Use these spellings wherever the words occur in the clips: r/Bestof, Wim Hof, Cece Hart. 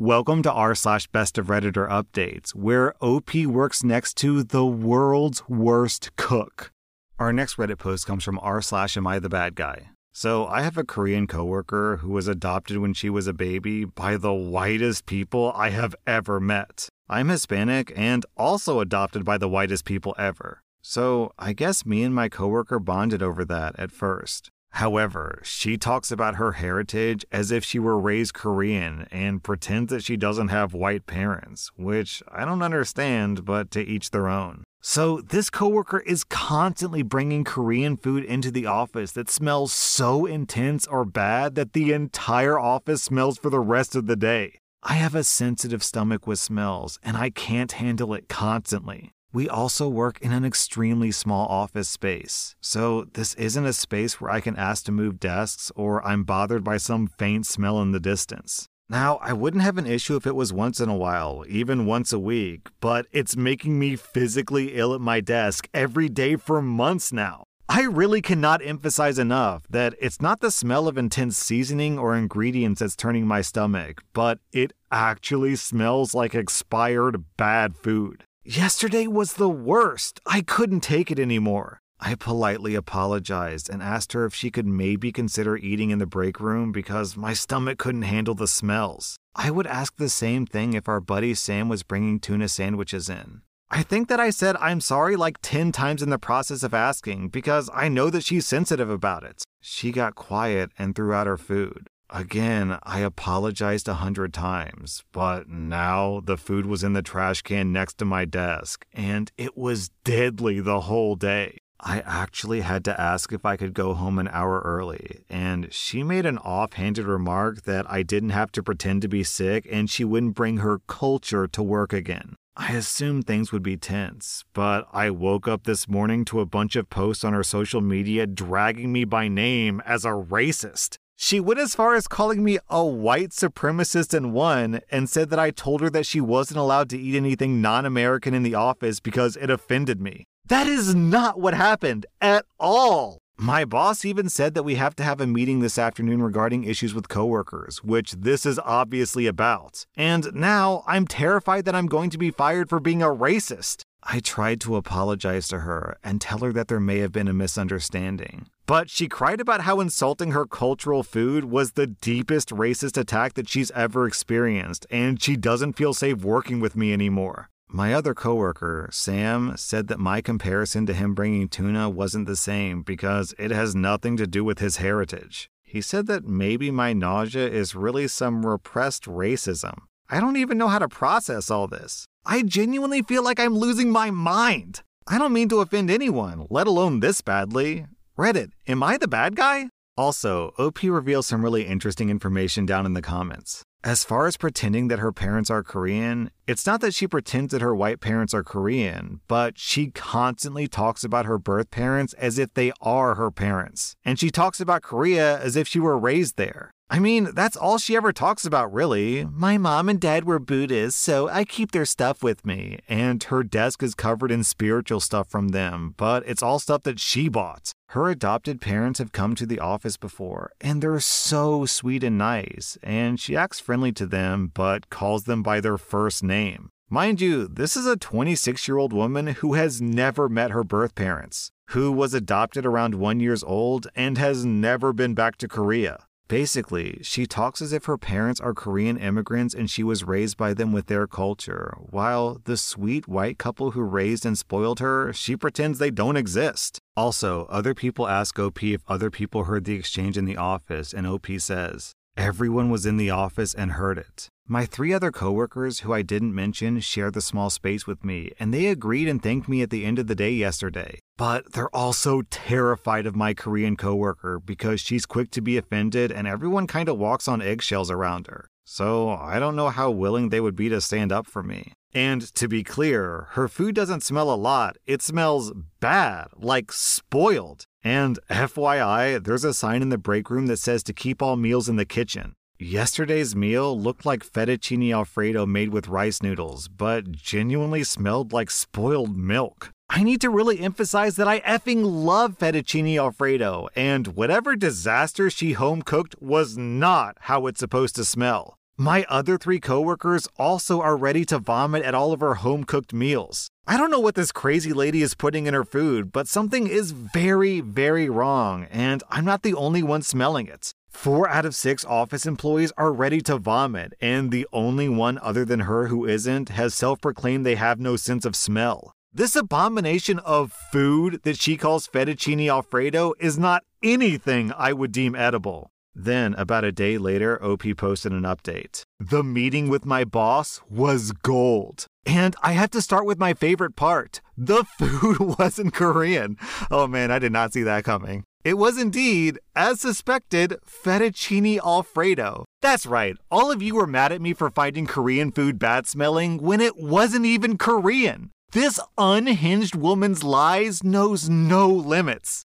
Welcome to r/Bestof Redditor Updates, where OP works next to the world's worst cook. Our next Reddit post comes from r/ am I the bad guy? So I have a Korean coworker who was adopted when she was a baby by the whitest people I have ever met. I'm Hispanic and also adopted by the whitest people ever. So I guess me and my coworker bonded over that at first. However, she talks about her heritage as if she were raised Korean and pretends that she doesn't have white parents, which I don't understand, but to each their own. So this coworker is constantly bringing Korean food into the office that smells so intense or bad that the entire office smells for the rest of the day. I have a sensitive stomach with smells, and I can't handle it constantly. We also work in an extremely small office space, so this isn't a space where I can ask to move desks or I'm bothered by some faint smell in the distance. Now, I wouldn't have an issue if it was once in a while, even once a week, but it's making me physically ill at my desk every day for months now. I really cannot emphasize enough that it's not the smell of intense seasoning or ingredients that's turning my stomach, but it actually smells like expired bad food. Yesterday was the worst. I couldn't take it anymore. I politely apologized and asked her if she could maybe consider eating in the break room because my stomach couldn't handle the smells. I would ask the same thing if our buddy Sam was bringing tuna sandwiches in. I think that I said I'm sorry like 10 times in the process of asking because I know that she's sensitive about it. She got quiet and threw out her food. Again, I apologized 100 times, but now the food was in the trash can next to my desk, and it was deadly the whole day. I actually had to ask if I could go home an hour early, and she made an offhanded remark that I didn't have to pretend to be sick and she wouldn't bring her culture to work again. I assumed things would be tense, but I woke up this morning to a bunch of posts on her social media dragging me by name as a racist. She went as far as calling me a white supremacist in one and said that I told her that she wasn't allowed to eat anything non-American in the office because it offended me. That is not what happened at all. My boss even said that we have to have a meeting this afternoon regarding issues with coworkers, which this is obviously about. And now I'm terrified that I'm going to be fired for being a racist. I tried to apologize to her and tell her that there may have been a misunderstanding. But she cried about how insulting her cultural food was the deepest racist attack that she's ever experienced, and she doesn't feel safe working with me anymore. My other coworker, Sam, said that my comparison to him bringing tuna wasn't the same because it has nothing to do with his heritage. He said that maybe my nausea is really some repressed racism. I don't even know how to process all this. I genuinely feel like I'm losing my mind. I don't mean to offend anyone, let alone this badly. Reddit, am I the bad guy? Also, OP reveals some really interesting information down in the comments. As far as pretending that her parents are Korean, it's not that she pretends that her white parents are Korean, but she constantly talks about her birth parents as if they are her parents. And she talks about Korea as if she were raised there. I mean, that's all she ever talks about, really. My mom and dad were Buddhists, so I keep their stuff with me. And her desk is covered in spiritual stuff from them, but it's all stuff that she bought. Her adopted parents have come to the office before, and they're so sweet and nice. And she acts friendly to them, but calls them by their first name. Mind you, this is a 26-year-old woman who has never met her birth parents, who was adopted around 1 year old and has never been back to Korea. Basically, she talks as if her parents are Korean immigrants and she was raised by them with their culture, while the sweet white couple who raised and spoiled her, she pretends they don't exist. Also, other people ask OP if other people heard the exchange in the office, and OP says, "Everyone was in the office and heard it." My 3 other coworkers who I didn't mention share the small space with me, and they agreed and thanked me at the end of the day yesterday. But they're also terrified of my Korean coworker because she's quick to be offended and everyone kind of walks on eggshells around her. So I don't know how willing they would be to stand up for me. And to be clear, her food doesn't smell a lot. It smells bad, like spoiled. And FYI, there's a sign in the break room that says to keep all meals in the kitchen. Yesterday's meal looked like fettuccine alfredo made with rice noodles, but genuinely smelled like spoiled milk. I need to really emphasize that I effing love fettuccine alfredo, and whatever disaster she home cooked was not how it's supposed to smell. My other three coworkers also are ready to vomit at all of her home-cooked meals. I don't know what this crazy lady is putting in her food, but something is very, very wrong, and I'm not the only one smelling it. 4 out of 6 office employees are ready to vomit, and the only one other than her who isn't has self-proclaimed they have no sense of smell. This abomination of food that she calls fettuccine alfredo is not anything I would deem edible. Then, about a day later, OP posted an update. The meeting with my boss was gold. And I have to start with my favorite part. The food wasn't Korean. Oh man, I did not see that coming. It was indeed, as suspected, fettuccine alfredo. That's right, all of you were mad at me for finding Korean food bad smelling when it wasn't even Korean. This unhinged woman's lies knows no limits.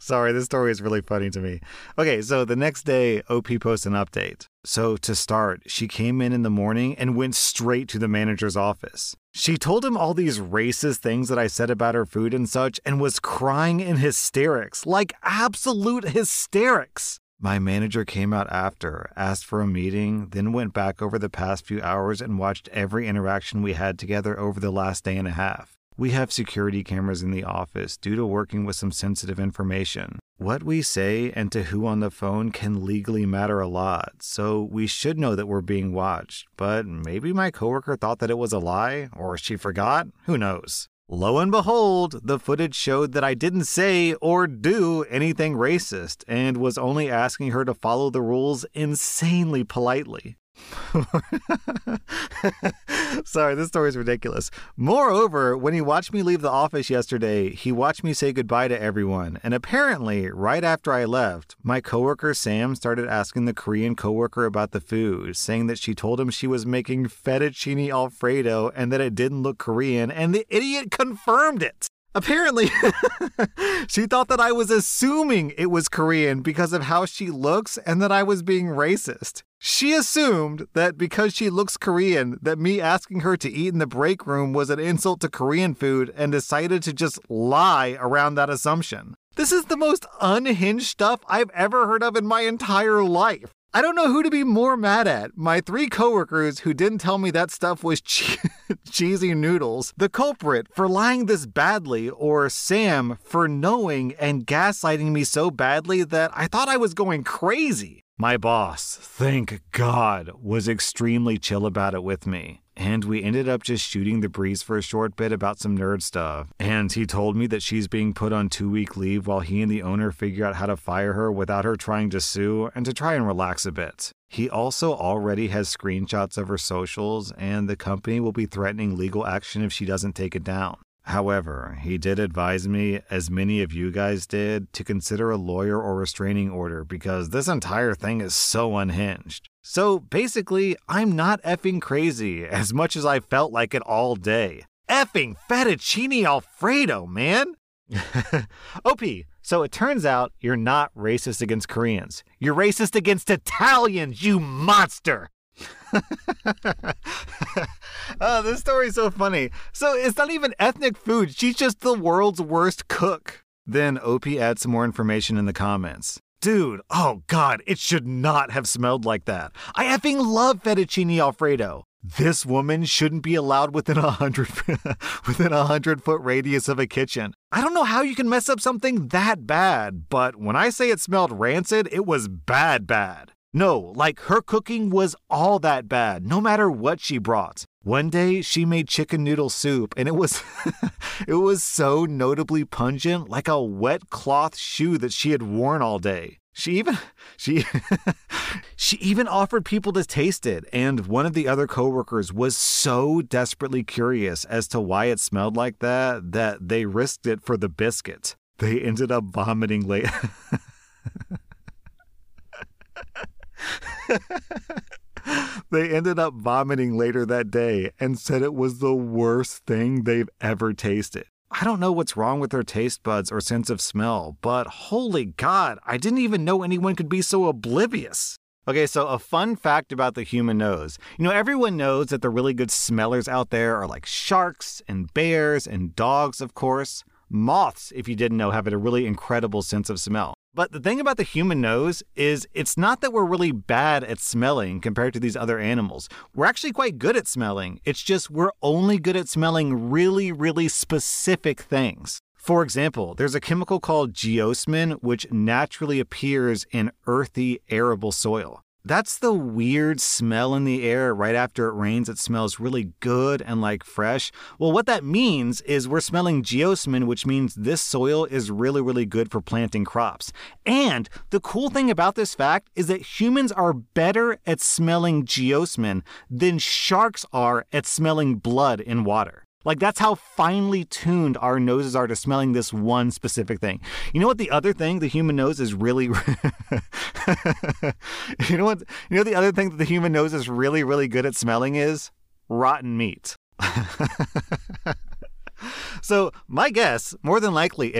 Sorry, this story is really funny to me. Okay, so the next day, OP posts an update. So to start, she came in the morning and went straight to the manager's office. She told him all these racist things that I said about her food and such and was crying in hysterics, like absolute hysterics. My manager came out after, asked for a meeting, then went back over the past few hours and watched every interaction we had together over the last day and a half. We have security cameras in the office due to working with some sensitive information. What we say and to who on the phone can legally matter a lot, so we should know that we're being watched, but maybe my coworker thought that it was a lie, or she forgot, who knows. Lo and behold, the footage showed that I didn't say or do anything racist and was only asking her to follow the rules insanely politely. Sorry, this story is ridiculous. Moreover, when he watched me leave the office yesterday, he watched me say goodbye to everyone. And apparently, right after I left, my coworker Sam started asking the Korean coworker about the food, saying that she told him she was making fettuccine alfredo and that it didn't look Korean, and the idiot confirmed it. Apparently, she thought that I was assuming it was Korean because of how she looks and that I was being racist. She assumed that because she looks Korean, that me asking her to eat in the break room was an insult to Korean food and decided to just lie around that assumption. This is the most unhinged stuff I've ever heard of in my entire life. I don't know who to be more mad at. My 3 coworkers who didn't tell me that stuff was cheesy noodles, the culprit for lying this badly, or Sam for knowing and gaslighting me so badly that I thought I was going crazy. My boss, thank God, was extremely chill about it with me, and we ended up just shooting the breeze for a short bit about some nerd stuff, and he told me that she's being put on 2-week leave while he and the owner figure out how to fire her without her trying to sue and to try and relax a bit. He also already has screenshots of her socials, and the company will be threatening legal action if she doesn't take it down. However, he did advise me, as many of you guys did, to consider a lawyer or restraining order because this entire thing is so unhinged. So basically, I'm not effing crazy as much as I felt like it all day. Effing fettuccine alfredo, man! OP, so it turns out you're not racist against Koreans. You're racist against Italians, you monster! Oh, this story is so funny. So it's not even ethnic food. She's just the world's worst cook. Then OP adds some more information in the comments. Dude, oh God, it should not have smelled like that. I effing love fettuccine alfredo. This woman shouldn't be allowed within 100-foot radius of a kitchen. I don't know how you can mess up something that bad, but when I say it smelled rancid, it was bad. No, like her cooking was all that bad, no matter what she brought. One day she made chicken noodle soup and it was so notably pungent, like a wet cloth shoe that she had worn all day. She even offered people to taste it, and one of the other coworkers was so desperately curious as to why it smelled like that that they risked it for the biscuit. They ended up vomiting later. They ended up vomiting later that day and said it was the worst thing they've ever tasted. I don't know what's wrong with their taste buds or sense of smell, but holy God, I didn't even know anyone could be so oblivious. Okay, so a fun fact about the human nose. You know, everyone knows that the really good smellers out there are like sharks and bears and dogs, of course. Moths, if you didn't know, have a really incredible sense of smell. But the thing about the human nose is it's not that we're really bad at smelling compared to these other animals. We're actually quite good at smelling. It's just we're only good at smelling really, really specific things. For example, there's a chemical called geosmin, which naturally appears in earthy, arable soil. That's the weird smell in the air right after it rains. It smells really good and like fresh. Well, what that means is we're smelling geosmin, which means this soil is really, really good for planting crops. And the cool thing about this fact is that humans are better at smelling geosmin than sharks are at smelling blood in water. Like, that's how finely tuned our noses are to smelling this one specific thing. You know what the other thing the human nose is really... You know the other thing that the human nose is really, really good at smelling is? Rotten meat. So, my guess, more than likely,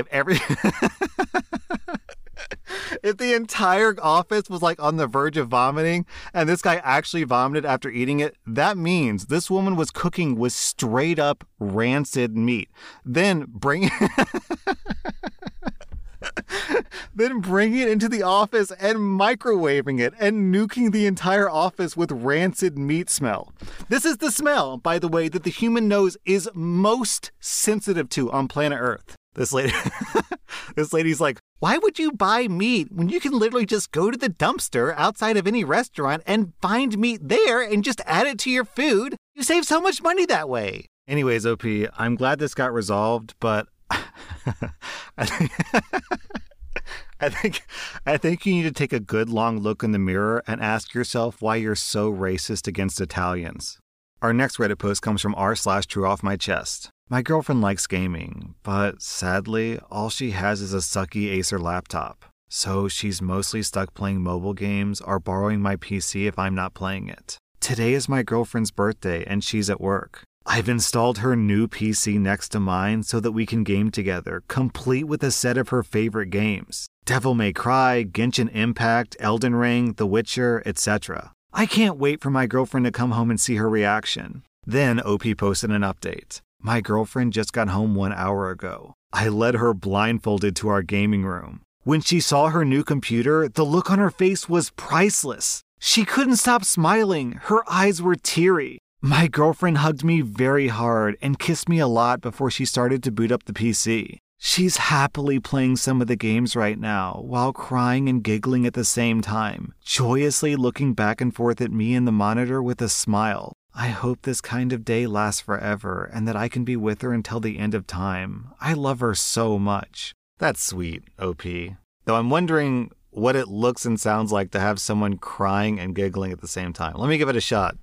if the entire office was like on the verge of vomiting and this guy actually vomited after eating it, that means this woman was cooking with straight up rancid meat. Then bringing it into the office and microwaving it and nuking the entire office with rancid meat smell. This is the smell, by the way, that the human nose is most sensitive to on planet Earth. This lady's like, why would you buy meat when you can literally just go to the dumpster outside of any restaurant and find meat there and just add it to your food? You save so much money that way. Anyways, OP, I'm glad this got resolved, but I think you need to take a good long look in the mirror and ask yourself why you're so racist against Italians. Our next Reddit post comes from r/TrueOffMyChest. My girlfriend likes gaming, but sadly, all she has is a sucky Acer laptop. So she's mostly stuck playing mobile games or borrowing my PC if I'm not playing it. Today is my girlfriend's birthday and she's at work. I've installed her new PC next to mine so that we can game together, complete with a set of her favorite games. Devil May Cry, Genshin Impact, Elden Ring, The Witcher, etc. I can't wait for my girlfriend to come home and see her reaction. Then OP posted an update. My girlfriend just got home 1 hour ago. I led her blindfolded to our gaming room. When she saw her new computer, the look on her face was priceless. She couldn't stop smiling. Her eyes were teary. My girlfriend hugged me very hard and kissed me a lot before she started to boot up the PC. She's happily playing some of the games right now while crying and giggling at the same time, joyously looking back and forth at me and the monitor with a smile. I hope this kind of day lasts forever and that I can be with her until the end of time. I love her so much. That's sweet, OP. Though I'm wondering what it looks and sounds like to have someone crying and giggling at the same time. Let me give it a shot.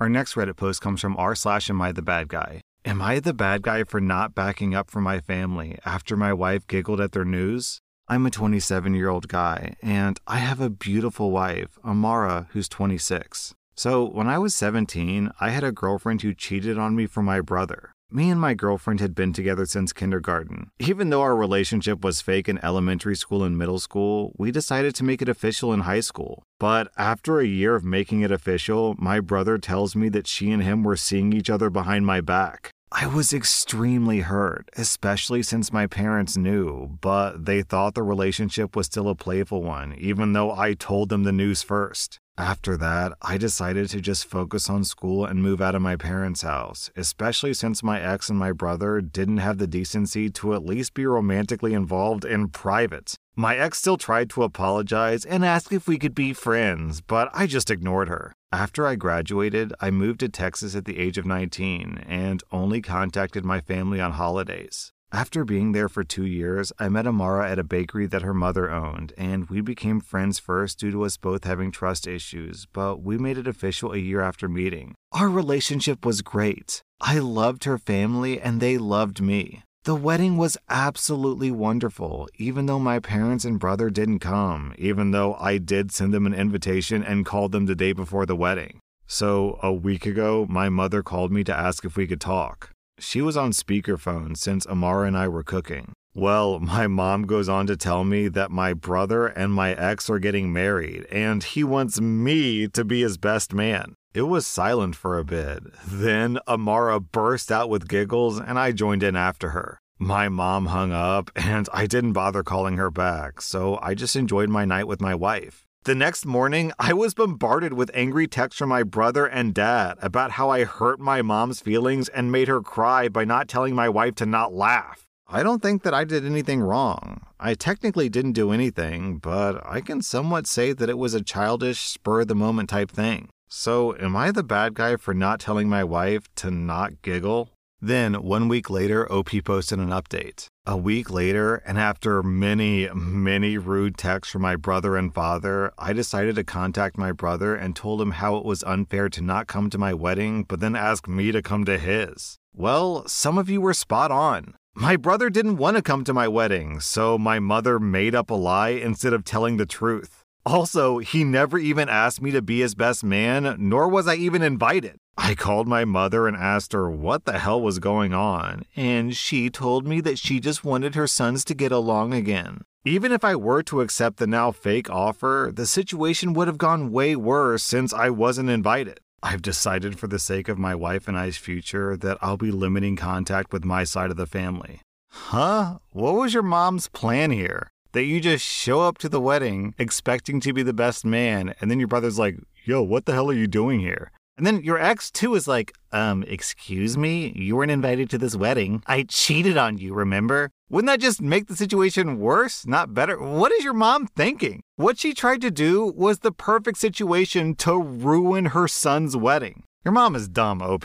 Our next Reddit post comes from r/AmITheBadGuy. Am I the bad guy for not backing up for my family after my wife giggled at their news? I'm a 27-year-old guy, and I have a beautiful wife, Amara, who's 26. So when I was 17, I had a girlfriend who cheated on me for my brother. Me and my girlfriend had been together since kindergarten. Even though our relationship was fake in elementary school and middle school, we decided to make it official in high school. But after a year of making it official, my brother tells me that she and him were seeing each other behind my back. I was extremely hurt, especially since my parents knew, but they thought the relationship was still a playful one, even though I told them the news first. After that, I decided to just focus on school and move out of my parents' house, especially since my ex and my brother didn't have the decency to at least be romantically involved in private. My ex still tried to apologize and ask if we could be friends, but I just ignored her. After I graduated, I moved to Texas at the age of 19 and only contacted my family on holidays. After being there for 2 years, I met Amara at a bakery that her mother owned, and we became friends first due to us both having trust issues, but we made it official a year after meeting. Our relationship was great. I loved her family and they loved me. The wedding was absolutely wonderful, even though my parents and brother didn't come, even though I did send them an invitation and called them the day before the wedding. So, a week ago, my mother called me to ask if we could talk. She was on speakerphone since Amara and I were cooking. Well, my mom goes on to tell me that my brother and my ex are getting married, and he wants me to be his best man. It was silent for a bit. Then Amara burst out with giggles and I joined in after her. My mom hung up, and I didn't bother calling her back, so I just enjoyed my night with my wife. The next morning, I was bombarded with angry texts from my brother and dad about how I hurt my mom's feelings and made her cry by not telling my wife to not laugh. I don't think that I did anything wrong. I technically didn't do anything, but I can somewhat say that it was a childish, spur-of-the-moment type thing. So, am I the bad guy for not telling my wife to not giggle? Then, 1 week later, OP posted an update. A week later, and after many, many rude texts from my brother and father, I decided to contact my brother and told him how it was unfair to not come to my wedding, but then ask me to come to his. Well, some of you were spot on. My brother didn't want to come to my wedding, so my mother made up a lie instead of telling the truth. Also, he never even asked me to be his best man, nor was I even invited. I called my mother and asked her what the hell was going on, and she told me that she just wanted her sons to get along again. Even if I were to accept the now fake offer, the situation would have gone way worse since I wasn't invited. I've decided for the sake of my wife and I's future that I'll be limiting contact with my side of the family. Huh? What was your mom's plan here? That you just show up to the wedding expecting to be the best man, and then your brother's like, yo, what the hell are you doing here? And then your ex, too, is like, excuse me? You weren't invited to this wedding. I cheated on you, remember? Wouldn't that just make the situation worse, not better? What is your mom thinking? What she tried to do was the perfect situation to ruin her son's wedding. Your mom is dumb, OP.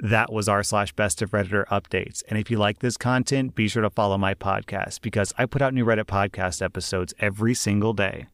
That was r/Bestof Redditor updates. And if you like this content, be sure to follow my podcast because I put out new Reddit podcast episodes every single day.